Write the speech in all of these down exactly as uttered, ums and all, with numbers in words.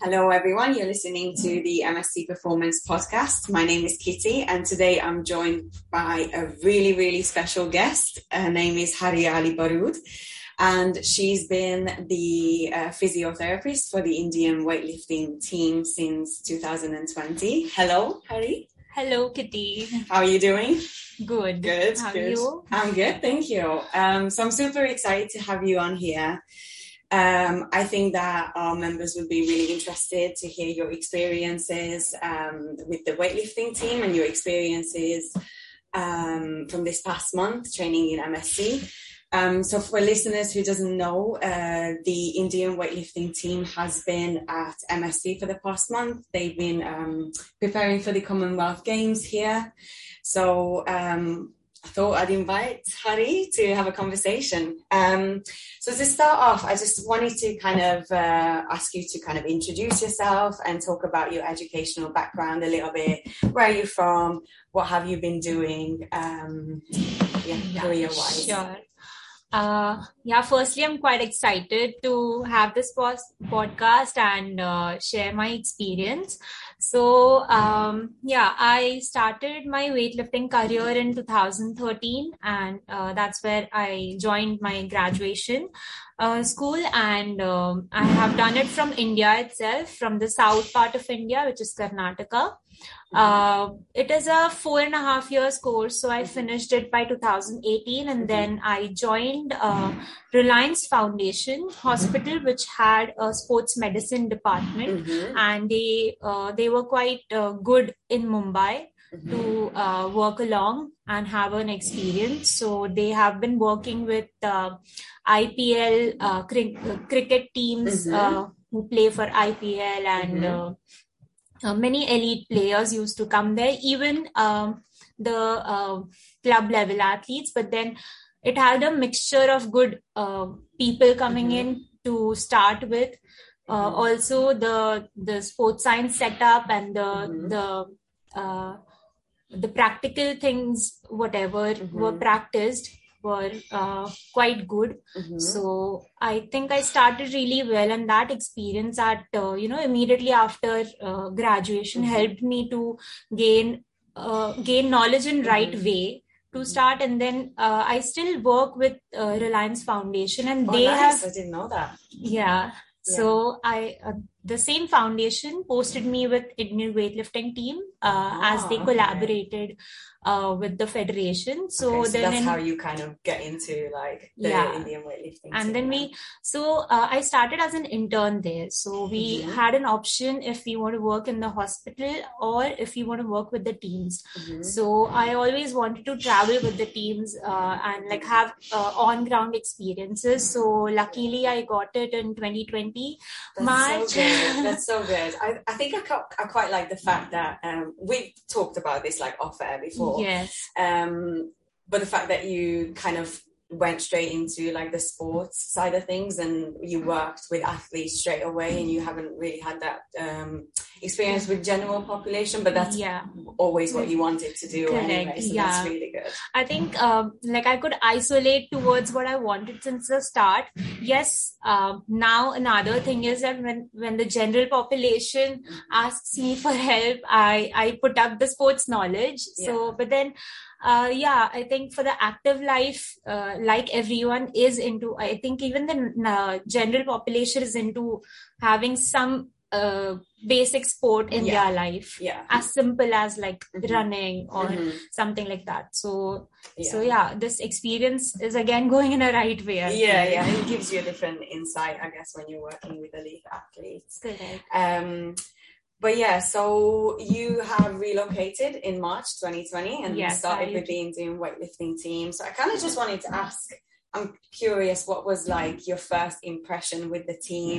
Hello everyone, you're listening to the M S C Performance Podcast. My name is Kitty and today I'm joined by a really, really special guest. Her name is Hariyali Barot and she's been the uh, physiotherapist for the Indian weightlifting team since two thousand twenty. Hello, Hari. Hello, Kitty. How are you doing? Good. Good. How good. Are you? I'm good, thank you. Um, so I'm super excited to have you on here. Um, I think that our members would be really interested to hear your experiences um, with the weightlifting team and your experiences um, from this past month training in M S C. Um, so for listeners who doesn't know, uh, the Indian weightlifting team has been at M S C for the past month. They've been um, preparing for the Commonwealth Games here. So um, I thought I'd invite Hari to have a conversation. Um, so to start off, I just wanted to kind of uh, ask you to kind of introduce yourself and talk about your educational background a little bit. Where are you from? What have you been doing? Um, yeah, yeah, career-wise. Sure. Uh, yeah, firstly, I'm quite excited to have this pos- podcast and uh, share my experience. So, um, yeah, I started my weightlifting career in two thousand thirteen and uh, that's where I joined my graduation uh, school. And um, I have done it from India itself, from the south part of India, which is Karnataka. Uh, it is a four and a half years course. So I finished it by two thousand eighteen and then I joined uh, Reliance Foundation Hospital, which had a sports medicine department, mm-hmm. and they, uh, they were quite uh, good in Mumbai mm-hmm. to uh, work along and have an experience. So they have been working with uh, I P L uh, cri- uh, cricket teams mm-hmm. uh, who play for I P L and mm-hmm. uh, Uh, many elite players used to come there, even um, the uh, club level athletes, but then it had a mixture of good uh, people coming mm-hmm. in to start with. Uh, mm-hmm. Also, the the sports science setup and the mm-hmm. the uh, the practical things, whatever mm-hmm. were practiced, were uh, quite good. Mm-hmm. So I think I started really well, and that experience at uh, you know immediately after uh, graduation mm-hmm. helped me to gain uh, gain knowledge in mm-hmm. right way to start. And then uh, I still work with uh, Reliance Foundation, and oh, they nice. have. I didn't know that. Yeah. Yeah. So I uh, the same foundation posted me with Indian weightlifting team uh, oh, as they okay. collaborated uh, with the federation. So, okay, so then that's in, how you kind of get into like the yeah. Indian weightlifting. And team, then right? we so uh, I started as an intern there. So we mm-hmm. had an option if we want to work in the hospital or if you want to work with the teams. Mm-hmm. So I always wanted to travel with the teams uh, and like have uh, on ground experiences. So luckily I got it in twenty twenty. That's March. So good. That's so good. I, I think I, I quite like the fact that um, we've talked about this like off air before. Yes. Um, but the fact that you kind of went straight into like the sports side of things and you worked with athletes straight away and you haven't really had that um, experience with general population, but that's yeah. always what you wanted to do Correct. anyway, so yeah. that's really good. I think um, like I could isolate towards what I wanted since the start. Yes, uh, now another thing is that when, when the general population asks me for help, I, I put up the sports knowledge. So, yeah. but then Uh, yeah, I think for the active life, uh, like everyone is into, I think even the uh, general population is into having some uh, basic sport in yeah. their life, yeah. as simple as like mm-hmm. running or mm-hmm. something like that. So, yeah. so yeah, this experience is again going in a right way. I yeah, think. yeah, it gives you a different insight, I guess, when you're working with elite athletes. Correct. Um, But yeah, so you have relocated in March twenty twenty and yes, started with the Indian weightlifting team. So I kind of just wanted to ask, I'm curious, what was like your first impression with the team?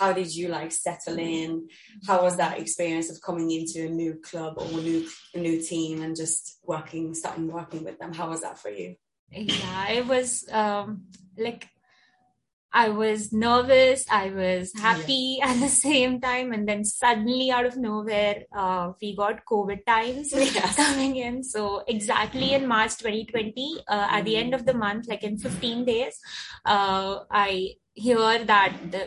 How did you like settle in? How was that experience of coming into a new club or a new, a new team and just working, starting working with them? How was that for you? Yeah, it was um, like... I was nervous, I was happy yeah. at the same time. And then suddenly out of nowhere, uh, we got COVID times yes. coming in. So exactly in March twenty twenty, uh, mm-hmm. at the end of the month, like in fifteen days, uh, I hear that the,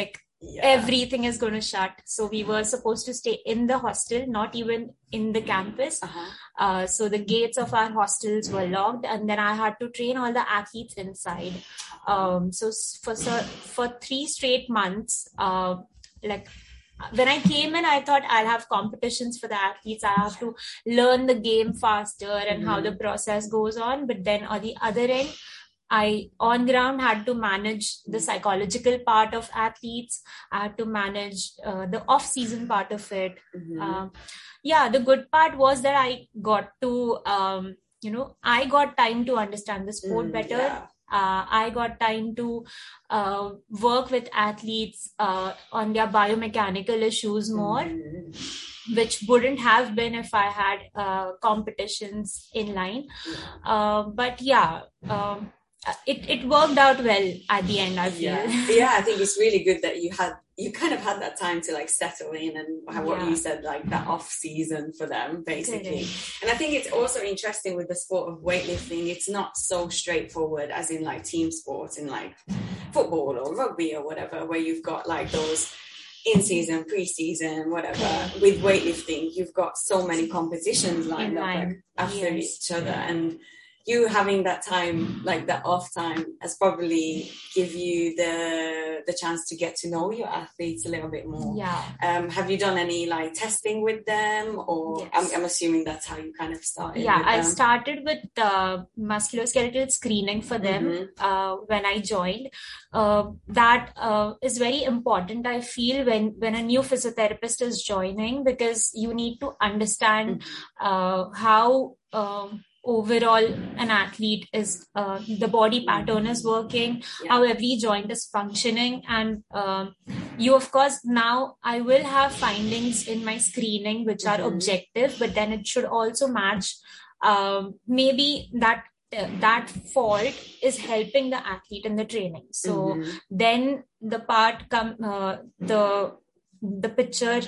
like yeah. everything is going to shut. So we were supposed to stay in the hostel, not even in the campus. Uh-huh. Uh, so the gates of our hostels were locked, and then I had to train all the athletes inside. Um, so for for three straight months, uh, like when I came in, I thought I'll have competitions for the athletes. I have to learn the game faster and mm-hmm. how the process goes on. But then on the other end, I, on ground, had to manage the psychological part of athletes. I had to manage uh, the off-season part of it. Mm-hmm. Uh, yeah, the good part was that I got to, um, you know, I got time to understand the sport mm, better. Yeah. Uh, I got time to uh, work with athletes uh, on their biomechanical issues more, mm-hmm. which wouldn't have been if I had uh, competitions in line. Uh, but yeah, um, it, it worked out well at the end, I feel. Yeah. yeah, I think it's really good that you had, you kind of had that time to like settle in and what yeah. you said, like that off season for them, basically. Correct. And I think it's also interesting with the sport of weightlifting, it's not so straightforward as in like team sports in like football or rugby or whatever, where you've got like those in-season, pre-season, whatever. With weightlifting, you've got so many competitions lined up like, after yes. each other. And you having that time, like that off time, has probably give you the the chance to get to know your athletes a little bit more. Yeah. Um, have you done any like testing with them, or yes. I'm, I'm assuming that's how you kind of started? Yeah, with I them. started with uh, musculoskeletal screening for them mm-hmm. uh, when I joined. Uh, that uh, is very important, I feel, when when a new physiotherapist is joining, because you need to understand mm-hmm. uh, how. Um, Overall, an athlete is uh, the body pattern is working, yeah. how every joint is functioning, and um, you, of course, now I will have findings in my screening which mm-hmm. are objective, but then it should also match. Um, maybe that uh, that fault is helping the athlete in the training. So mm-hmm. then the part come uh, the the picture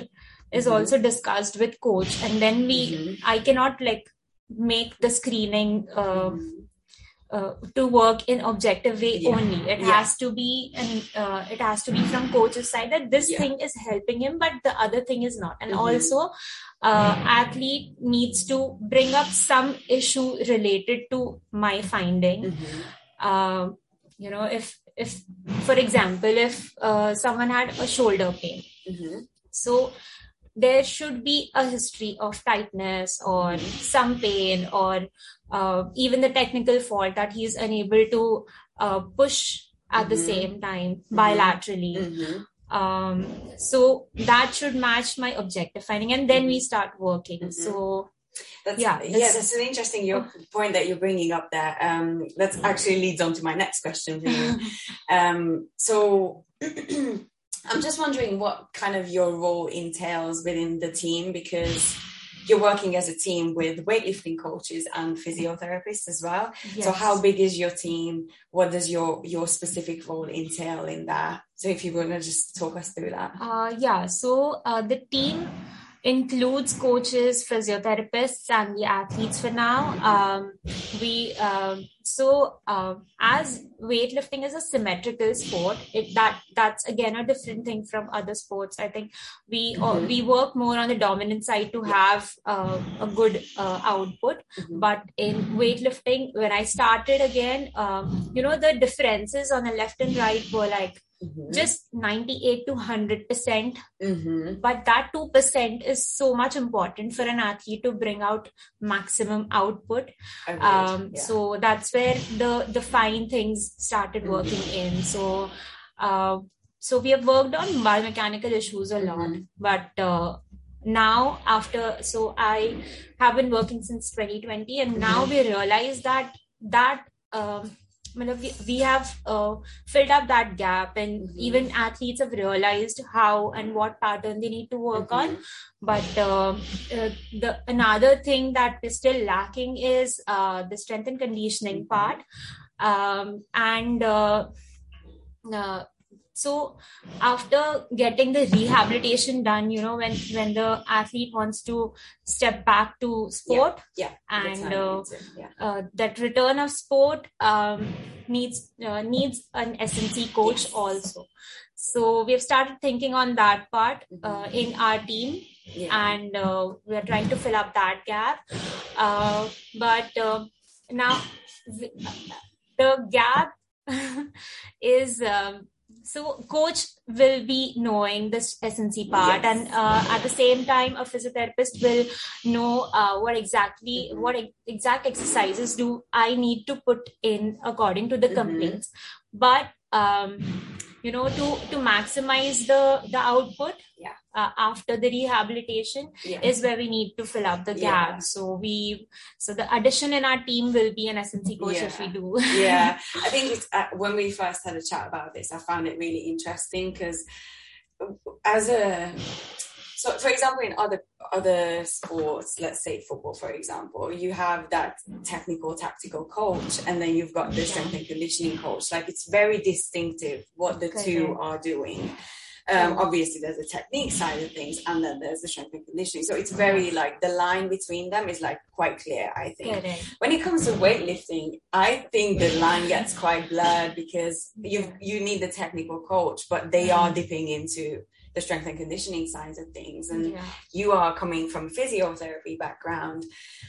is mm-hmm. also discussed with coach, and then we mm-hmm. I cannot like. make the screening uh, uh, to work in objective way yeah. only. It yeah. has to be, and uh, it has to be from coach's side that this yeah. thing is helping him, but the other thing is not. And mm-hmm. also, uh, athlete needs to bring up some issue related to my finding. Mm-hmm. Uh, you know, if if for example, if uh, someone had a shoulder pain, mm-hmm. so. There should be a history of tightness or some pain or uh, even the technical fault that he's unable to uh, push at mm-hmm. the same time bilaterally. Mm-hmm. Um, so that should match my objective finding, and then we start working. Mm-hmm. So that's, yeah, that's, yeah, that's an interesting your point that you're bringing up there. Um, that actually leads on to my next question for you. um, so... I'm just wondering what kind of your role entails within the team, because you're working as a team with weightlifting coaches and physiotherapists as well. Yes. So how big is your team? What does your, your specific role entail in that? So if you want to just talk us through that. Uh, yeah, so uh, the team includes coaches, physiotherapists, and the athletes for now. Um, we uh, so uh, as weightlifting is a symmetrical sport, it, that that's again a different thing from other sports. I think we mm-hmm. uh, we work more on the dominant side to have uh, a good uh, output. Mm-hmm. But in weightlifting, when I started again, um, you know, the differences on the left and right were like. Mm-hmm. Just ninety-eight to one hundred percent. Mm-hmm. But that two percent is so much important for an athlete to bring out maximum output. Okay. Um, yeah. So that's where the, the fine things started working mm-hmm. in. So uh, so we have worked on biomechanical issues a lot. Mm-hmm. But uh, now after, so I have been working since twenty twenty, and mm-hmm. now we realize that that... Uh, we have uh, filled up that gap, and mm-hmm. even athletes have realized how and what pattern they need to work mm-hmm. on. But uh, uh, the another thing that is still lacking is uh, the strength and conditioning mm-hmm. part. Um, and uh, uh, So after getting the rehabilitation done, you know, when, when the athlete wants to step back to sport, yeah, yeah, and uh, yeah. uh, that return of sport um, needs uh, needs an S N C coach, yes, also. So we have started thinking on that part uh, in our team, yeah, and uh, we are trying to fill up that gap. Uh, but uh, now the gap is... Um, So coach will be knowing this S N C part, yes, and uh, at the same time, a physiotherapist will know uh, what exactly, mm-hmm, what ex- exact exercises do I need to put in according to the complaints. Mm-hmm. But, um, you know, to, to maximize the, the output, yeah, uh, after the rehabilitation, yeah, is where we need to fill up the gap. Yeah. So we, so the addition in our team will be an S N C coach, yeah, if we do. Yeah. I think it's, uh, when we first had a chat about this, I found it really interesting because as a, so for example, in other, other sports, let's say football, for example, you have that technical tactical coach, and then you've got the strength, yeah, and conditioning coach. Like it's very distinctive what the okay. two are doing. Um, obviously there's a technique side of things, and then there's the strength and conditioning, so it's very like the line between them is like quite clear, I think. It when it comes to weightlifting, I think the line gets quite blurred because you you need the technical coach, but they are dipping into the strength and conditioning side of things, and yeah, you are coming from physiotherapy background,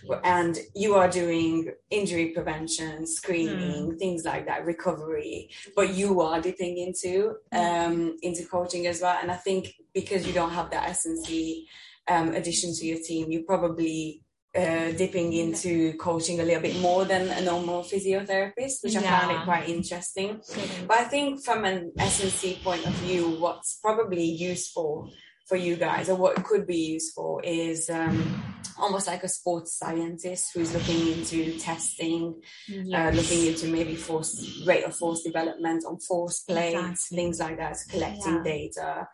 yes, and you are doing injury prevention, screening, mm, things like that, recovery, but you are dipping into um into coaching as well. And I think because you don't have that S N C um addition to your team, you probably uh dipping into coaching a little bit more than a normal physiotherapist, which, yeah, I found it quite interesting. Mm-hmm. But I think from an S N C point of view, what's probably useful for you guys, or what could be useful, is um almost like a sports scientist who's looking into testing, yes, uh, looking into maybe force rate of force development on force plates, exactly, things like that, collecting, yeah, data.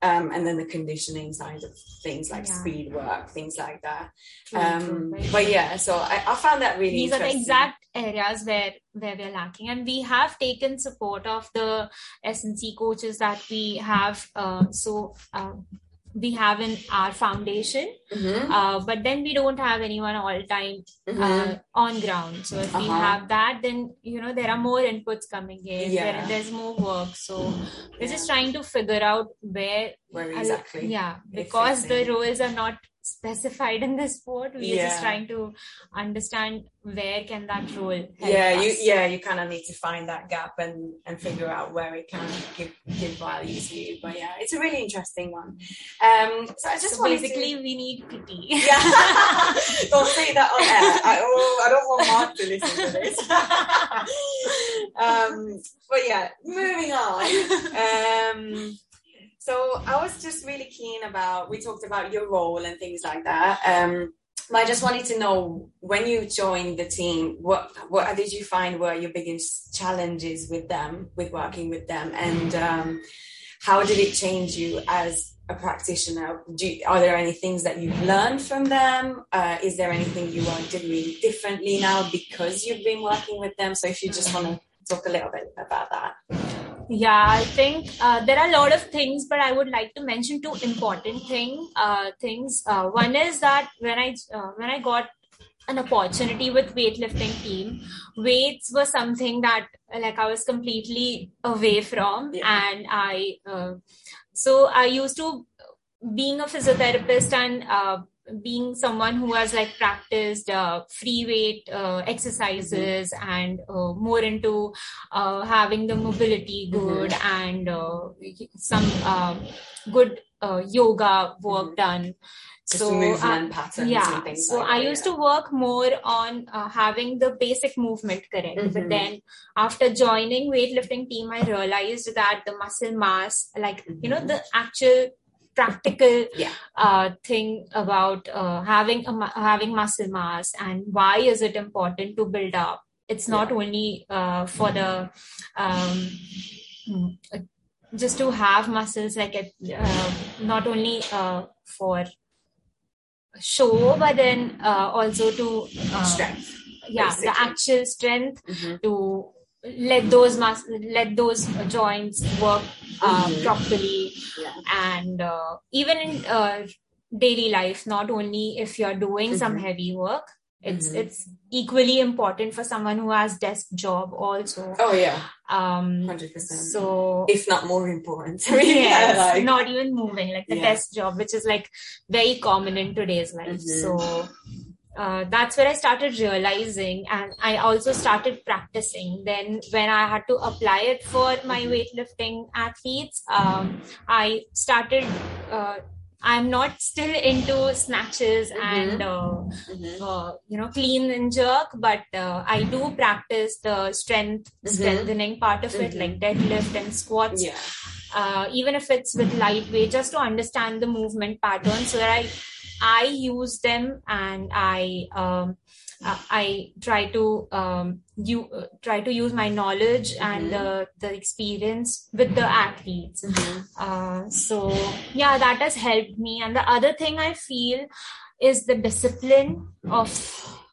Um, and then the conditioning side of things, like, yeah, speed work, things like that. True, um, true, right. But yeah, so I, I found that really These interesting. These are the exact areas where, where we're lacking. And we have taken support of the S N C coaches that we have. Uh, so... Um, we have in our foundation, mm-hmm, uh, but then we don't have anyone all time, mm-hmm, uh, on ground. So if, uh-huh, we have that, then, you know, there are more inputs coming in, yeah, there, there's more work. So we're, yeah, just trying to figure out where, where exactly. I'll, yeah, because exactly. the roles are not specified in the sport. We're, yeah, just trying to understand where can that role help yeah us. you yeah you kind of need to find that gap and and figure out where it can give, give value to you. But yeah, it's a really interesting one. um so I just so basically to... we need pity. Yeah. Don't say that on air. I, oh, I don't want Mark to listen to this. um but yeah, moving on. um So I was just really keen about, we talked about your role and things like that. Um, but I just wanted to know, when you joined the team, what what did you find were your biggest challenges with them, with working with them? And um, how did it change you as a practitioner? Do you, are there any things that you've learned from them? Uh, is there anything you are doing differently now because you've been working with them? So if you just want to talk a little bit about that. Yeah, I think uh, there are a lot of things, but I would like to mention two important thing, uh, things. Uh, one is that when I uh, when I got an opportunity with weightlifting team, weights were something that like I was completely away from, yeah, and I uh, so I used to being a physiotherapist and uh, being someone who has like practiced uh, free weight uh, exercises, mm-hmm, and uh, more into uh, having the mobility good, mm-hmm, and uh, some uh, good uh, yoga work, mm-hmm, done. Just so movement uh, patterns, yeah, and things so like I that, used yeah. to work more on uh, having the basic movement correct, mm-hmm, but then after joining weightlifting team, I realized that the muscle mass, like, mm-hmm, you know, the actual practical yeah. uh, thing about uh, having a mu- having muscle mass and why is it important to build up. It's not yeah. only uh, for the um, just to have muscles, like it, uh, not only uh, for show, but then uh, also to uh, strength, yeah, basically. The actual strength, mm-hmm, to let those mus- let those joints work uh, mm-hmm. properly, yeah. and uh, even in uh, daily life, not only if you're doing mm-hmm. some heavy work, it's mm-hmm. it's equally important for someone who has desk job also. Oh yeah, um, one hundred percent. So if not more important, yes, yeah, like, not even moving like the yeah. desk job, which is like very common in today's life. Mm-hmm. So. Uh, that's where I started realizing, and I also started practicing. Then when I had to apply it for my weightlifting athletes, um, I started, uh, I'm not still into snatches mm-hmm. and, uh, mm-hmm. uh, you know, clean and jerk, but uh, I do practice the strength, mm-hmm. strengthening part of mm-hmm. it, like deadlift and squats. Yeah. Uh, even if it's with lightweight, just to understand the movement pattern so that I I use them and I um, I try to um, you uh, try to use my knowledge mm-hmm. and the, the experience with the athletes. Mm-hmm. Uh, so yeah, that has helped me. And the other thing I feel is the discipline of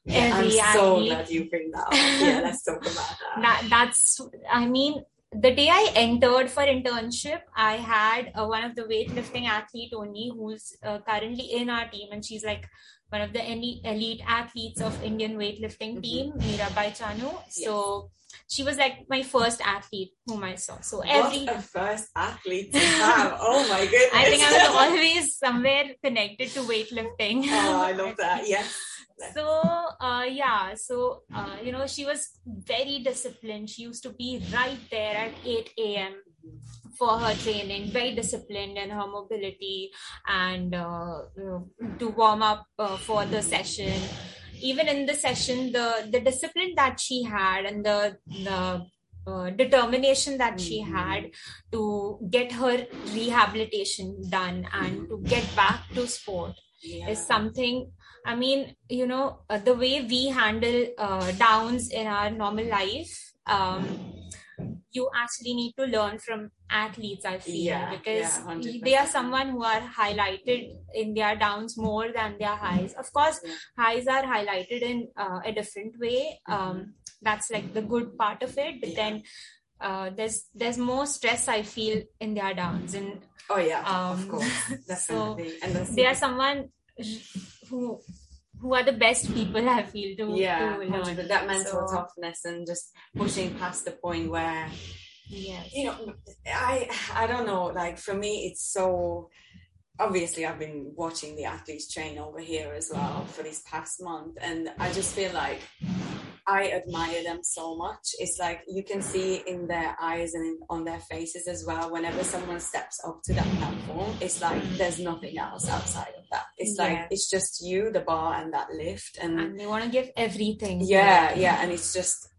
every athlete. I'm so glad you bring that up. Yeah, let's talk about that. that. That's I mean. The day I entered for internship, I had uh, one of the weightlifting athlete only who's uh, currently in our team, and she's like one of the elite athletes of Indian weightlifting team, mm-hmm. Mirabai Chanu. Yes. So she was like my first athlete whom I saw. So every what a first athlete to have. Oh my goodness! I think I was always somewhere connected to weightlifting. Oh, I love that. Yes. So uh, yeah, so uh, you know, she was very disciplined. She used to be right there at eight a.m. for her training, very disciplined in her mobility and uh, to warm up uh, for the session. Even in the session, the the discipline that she had and the the Uh, determination that she had to get her rehabilitation done and to get back to sport yeah. is something, I mean, you know, uh, the way we handle uh, downs in our normal life, um, you actually need to learn from athletes, I feel, yeah, because yeah, they are someone who are highlighted in their downs more than their highs. Of course, yeah. highs are highlighted in uh, a different way. Um, mm-hmm. That's like the good part of it, but yeah. then uh, there's there's more stress I feel in their downs, and oh yeah, um, of course, definitely. So and they are someone who who are the best people I feel to yeah, to learn. That mental so, toughness and just pushing past the point where yes. you know, I I don't know. Like for me, it's so. Obviously, I've been watching the athletes train over here as well for this past month, and I just feel like I admire them so much. It's like you can see in their eyes and in, on their faces as well. Whenever someone steps up to that platform, it's like there's nothing else outside of that. It's yeah. like it's just you, the bar, and that lift, and, and they want to give everything. Yeah, yeah, and it's just.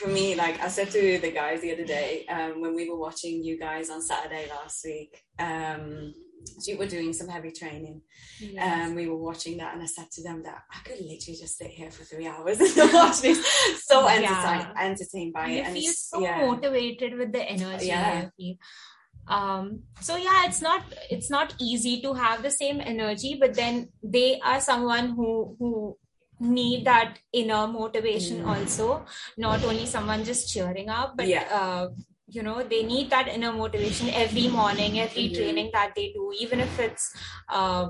For me, like I said to the guys the other day, um, when we were watching you guys on Saturday last week, um, you were doing some heavy training. And yes. um, we were watching that, and I said to them that I could literally just sit here for three hours and watch this. So yeah. entertained, entertained by and it. You and feel it's, so yeah. motivated with the energy. Yeah. Um, so yeah, it's not it's not easy to have the same energy, but then they are someone who who. need that inner motivation mm. also, not only someone just cheering up, but yeah. uh, you know, they need that inner motivation every morning, every mm-hmm. training that they do, even if it's uh,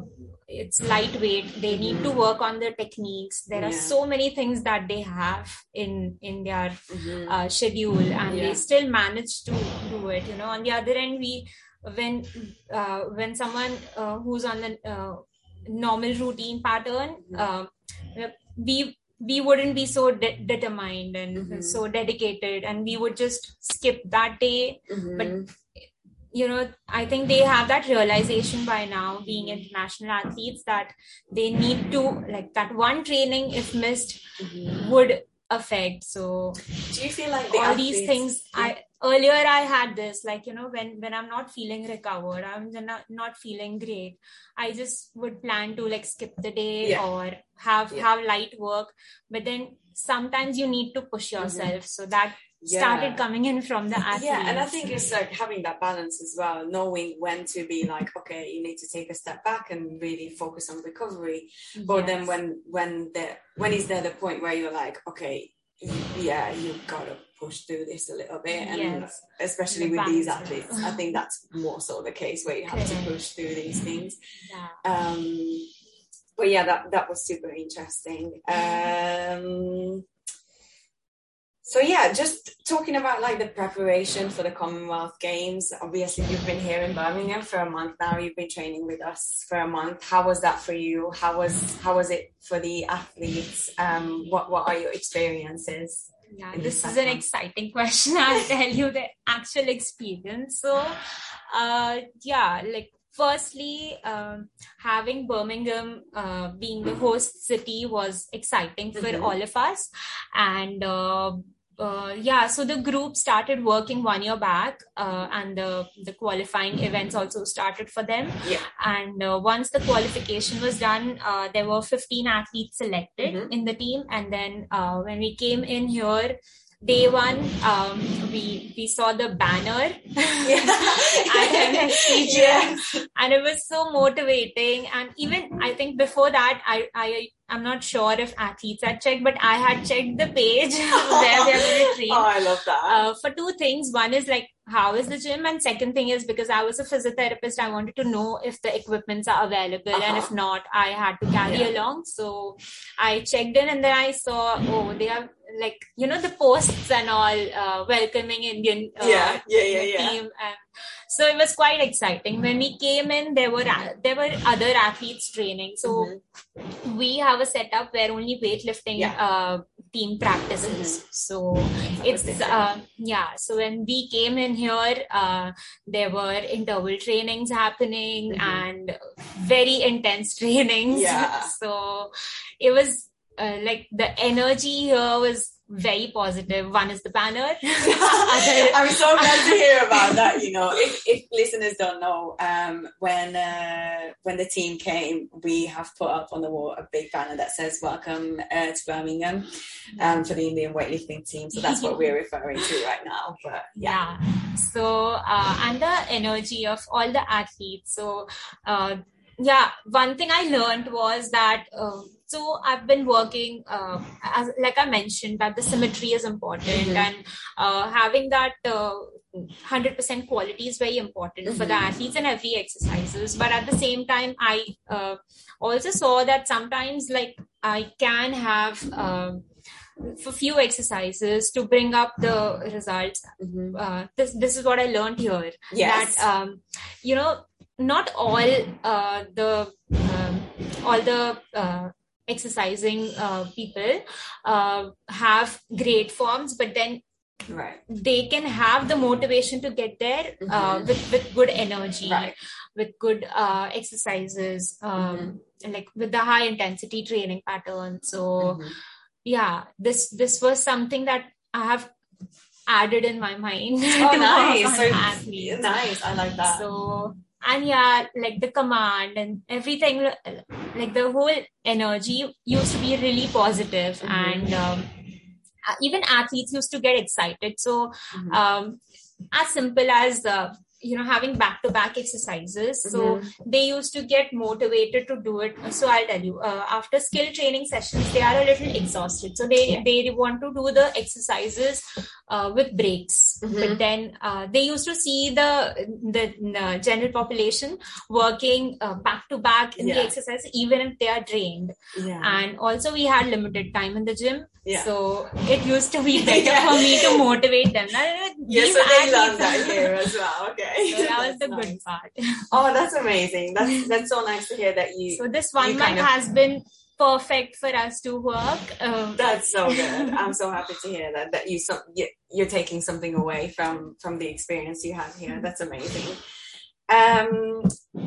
it's lightweight. They need mm-hmm. to work on their techniques. There yeah. are so many things that they have in in their mm-hmm. uh, schedule, and yeah. they still manage to do it. You know, on the other end, we when uh, when someone uh, who's on the uh, normal routine pattern. Mm-hmm. Uh, we we wouldn't be so de- determined and mm-hmm. so dedicated, and we would just skip that day mm-hmm. but you know, I think they have that realization by now, being international athletes, that they need to, like, that one training if missed mm-hmm. would affect. So do you feel like the all athletes, these things I earlier I had this, like, you know, when when I'm not feeling recovered, I'm not, not feeling great, I just would plan to like skip the day yeah. or have yeah. have light work, but then sometimes you need to push yourself mm-hmm. so that yeah. started coming in from the athletes. Yeah, and I think it's like having that balance as well, knowing when to be like, okay, you need to take a step back and really focus on recovery, but yes. then when when the when is there the point where you're like, okay, yeah, you've got to push through this a little bit, and yes. especially with these athletes, I think that's more sort of a case where you have okay. to push through these things. Yeah. Um, but yeah, that that was super interesting. Um, so yeah, just talking about like the preparation for the Commonwealth Games. Obviously, you've been here in Birmingham for a month now. You've been training with us for a month. How was that for you? How was how was it for the athletes? Um, what what are your experiences? Yeah, this is an exciting question. I'll tell you the actual experience. So, uh, yeah, like firstly, um, having Birmingham uh, being the host city was exciting for mm-hmm. all of us. And uh, uh, yeah, so the group started working one year back uh, and the, the qualifying events also started for them. Yeah. And uh, once the qualification was done, uh, there were fifteen athletes selected mm-hmm. in the team. And then uh, when we came in here, day one, um, we we saw the banner yeah. at M S C yes. and it was so motivating. And even I think before that, I, I, I'm not sure if athletes had checked, but I had checked the page where they're going to train. Oh, I love that. Uh, for two things. One is like, how is the gym? And second thing is, because I was a physiotherapist, I wanted to know if the equipments are available uh-huh. and if not, I had to carry yeah. along. So I checked in and then I saw, oh, they are like, you know, the posts and all uh, welcoming Indian uh, yeah, yeah, yeah, yeah. team. And so it was quite exciting. When we came in, there were there were other athletes training. So mm-hmm. we have a setup where only weightlifting yeah. uh, team practices. Mm-hmm. So that it's, uh, yeah. So when we came in here, uh, there were interval trainings happening mm-hmm. and very intense trainings. Yeah. So it was, Uh, like the energy here was very positive. One is the banner. I'm so glad to hear about that. You know, if, if listeners don't know, um, when uh, when the team came, we have put up on the wall a big banner that says "Welcome uh, to Birmingham" um, for the Indian weightlifting team. So that's what we're referring to right now. But yeah. yeah. So uh, and the energy of all the athletes. So uh, yeah, one thing I learned was that. Uh, So I've been working, uh, as, like I mentioned, that the symmetry is important mm-hmm. and uh, having that uh, one hundred percent quality is very important mm-hmm. for the athletes in every exercises. But at the same time, I uh, also saw that sometimes like I can have uh, for few exercises to bring up the results. Mm-hmm. Uh, this, this is what I learned here. Yes. That, um, you know, not all uh, the, uh, all the, uh, exercising uh, people uh, have great forms, but then right. they can have the motivation to get there mm-hmm. uh, with, with good energy, right. with good uh, exercises, um, mm-hmm. and like with the high intensity training pattern. So mm-hmm. yeah, this, this was something that I have added in my mind. Oh, nice. So athletes. Nice. I like that. So, and yeah, like the command and everything, like the whole energy used to be really positive mm-hmm. and um, even athletes used to get excited. So mm-hmm. um, as simple as, uh, you know, having back-to-back exercises. So mm-hmm. they used to get motivated to do it. So I'll tell you, uh, after skill training sessions, they are a little exhausted. So they, yeah. they want to do the exercises Uh, with breaks, mm-hmm. but then uh, they used to see the the, the general population working uh, back to back in yeah. the exercise, even if they are drained. Yeah. And also, we had limited time in the gym, yeah. so it used to be better yeah. for me to motivate them. Yeah, so they learned that here as well. Okay, so that was the nice. Good part. Oh, that's amazing. That's that's so nice to hear that you. So this one month kind of has been perfect for us to work. Um, That's so good. I'm so happy to hear that that you some you're taking something away from from the experience you had here. That's amazing. Um,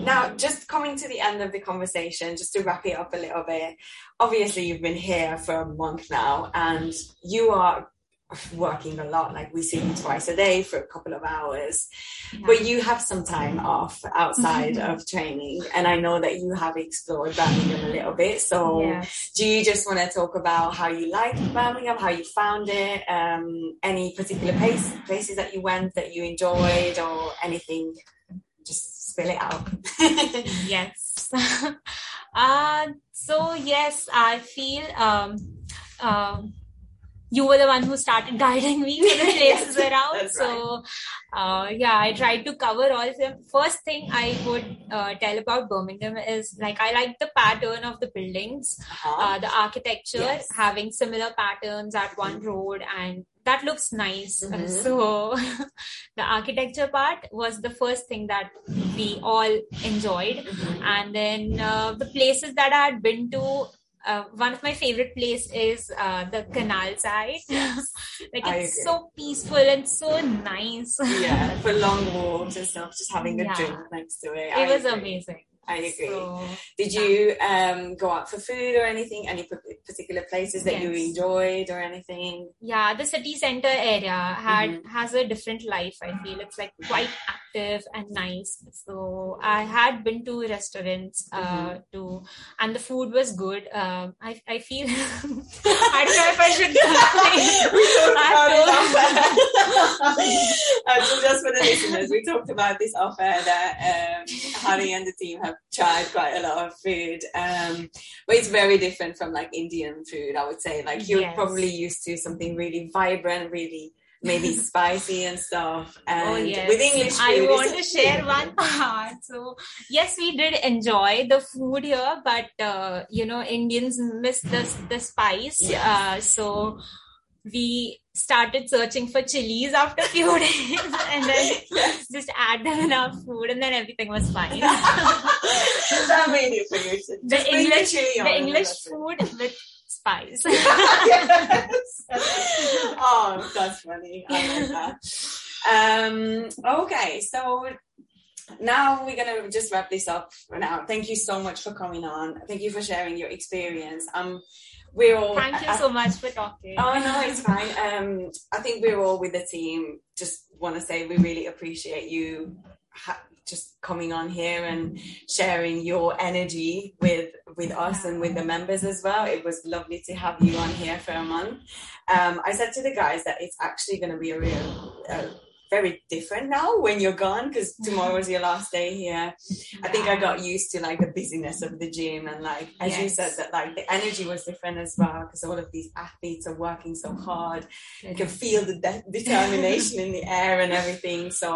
now, just coming to the end of the conversation, just to wrap it up a little bit. Obviously, you've been here for a month now, and you are working a lot. Like we see you twice a day for a couple of hours, yeah. but you have some time off outside of training, and I know that you have explored Birmingham a little bit, so yes. do you just want to talk about how you liked Birmingham, how you found it, um, any particular place, places that you went that you enjoyed, or anything? Just spill it out. Yes. Uh, so yes, I feel um, um, you were the one who started guiding me to the places yes, around. So, right. uh, yeah, I tried to cover all of them. First thing I would uh, tell about Birmingham is, like, I like the pattern of the buildings, uh-huh. uh, the architecture, yes. having similar patterns at one mm-hmm. road, and that looks nice. Mm-hmm. So the architecture part was the first thing that we all enjoyed. Mm-hmm. And then uh, the places that I had been to, Uh, one of my favorite places is uh, the canal side. Yes. Like, it's so peaceful and so nice. Yeah, for long walks and stuff, just having a yeah. drink next to it. It I was agree. amazing. I agree. So, Did yeah. you um, go out for food or anything? Any particular places that yes. you enjoyed or anything? Yeah, the city centre area had mm-hmm. has a different life, I feel. It's like quite active and nice. So I had been to restaurants uh, mm-hmm. too, and the food was good. Uh, I I feel I don't know if I should. We talked about it off air. So just for the listeners, we talked about this off air that um, Hari and the team have tried quite a lot of food, um but it's very different from like Indian food, I would say. Like, you're yes. probably used to something really vibrant, really maybe spicy and stuff, and oh, yes. with English food, I want to share one part. So yes, we did enjoy the food here, but uh, you know, Indians miss the, the spice. yes. uh, so we started searching for chilies after a few days and then yes. just add them in our food, and then everything was fine. That made it for you. Just the English, the the English food with spice. Yes. Oh, that's funny. I like that. Um, okay, so now we're going to just wrap this up for now. Thank you so much for coming on. Thank you for sharing your experience. Um, We're all, Thank you I, so much for talking. Oh, no, it's fine. Um, I think we're all with the team. Just want to say we really appreciate you ha- just coming on here and sharing your energy with, with us and with the members as well. It was lovely to have you on here for a month. Um, I said to the guys that it's actually going to be a real... Uh, very different now when you're gone, because tomorrow is your last day here. yeah. I think I got used to like the busyness of the gym, and like as yes. you said, that like the energy was different as well, because all of these athletes are working so hard. yes. You can feel the de- determination in the air and everything, so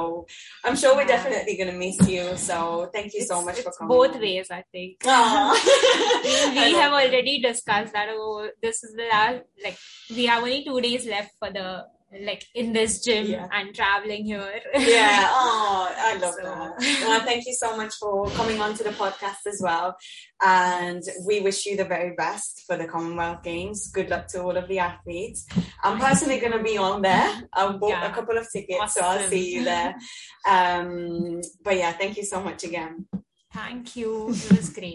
I'm sure we're definitely going to miss you. So thank you it's, so much for coming both on. ways, I think. We have already discussed that oh, this is the last, like we have only two days left for the like in this gym yeah. and traveling here. Yeah. Oh, I love so. that. Well, thank you so much for coming on to the podcast as well. And we wish you the very best for the Commonwealth Games. Good luck to all of the athletes. I'm personally going to be on there. I've bought yeah. a couple of tickets, awesome. so I'll see you there. Um, but yeah, thank you so much again. Thank you. It was great.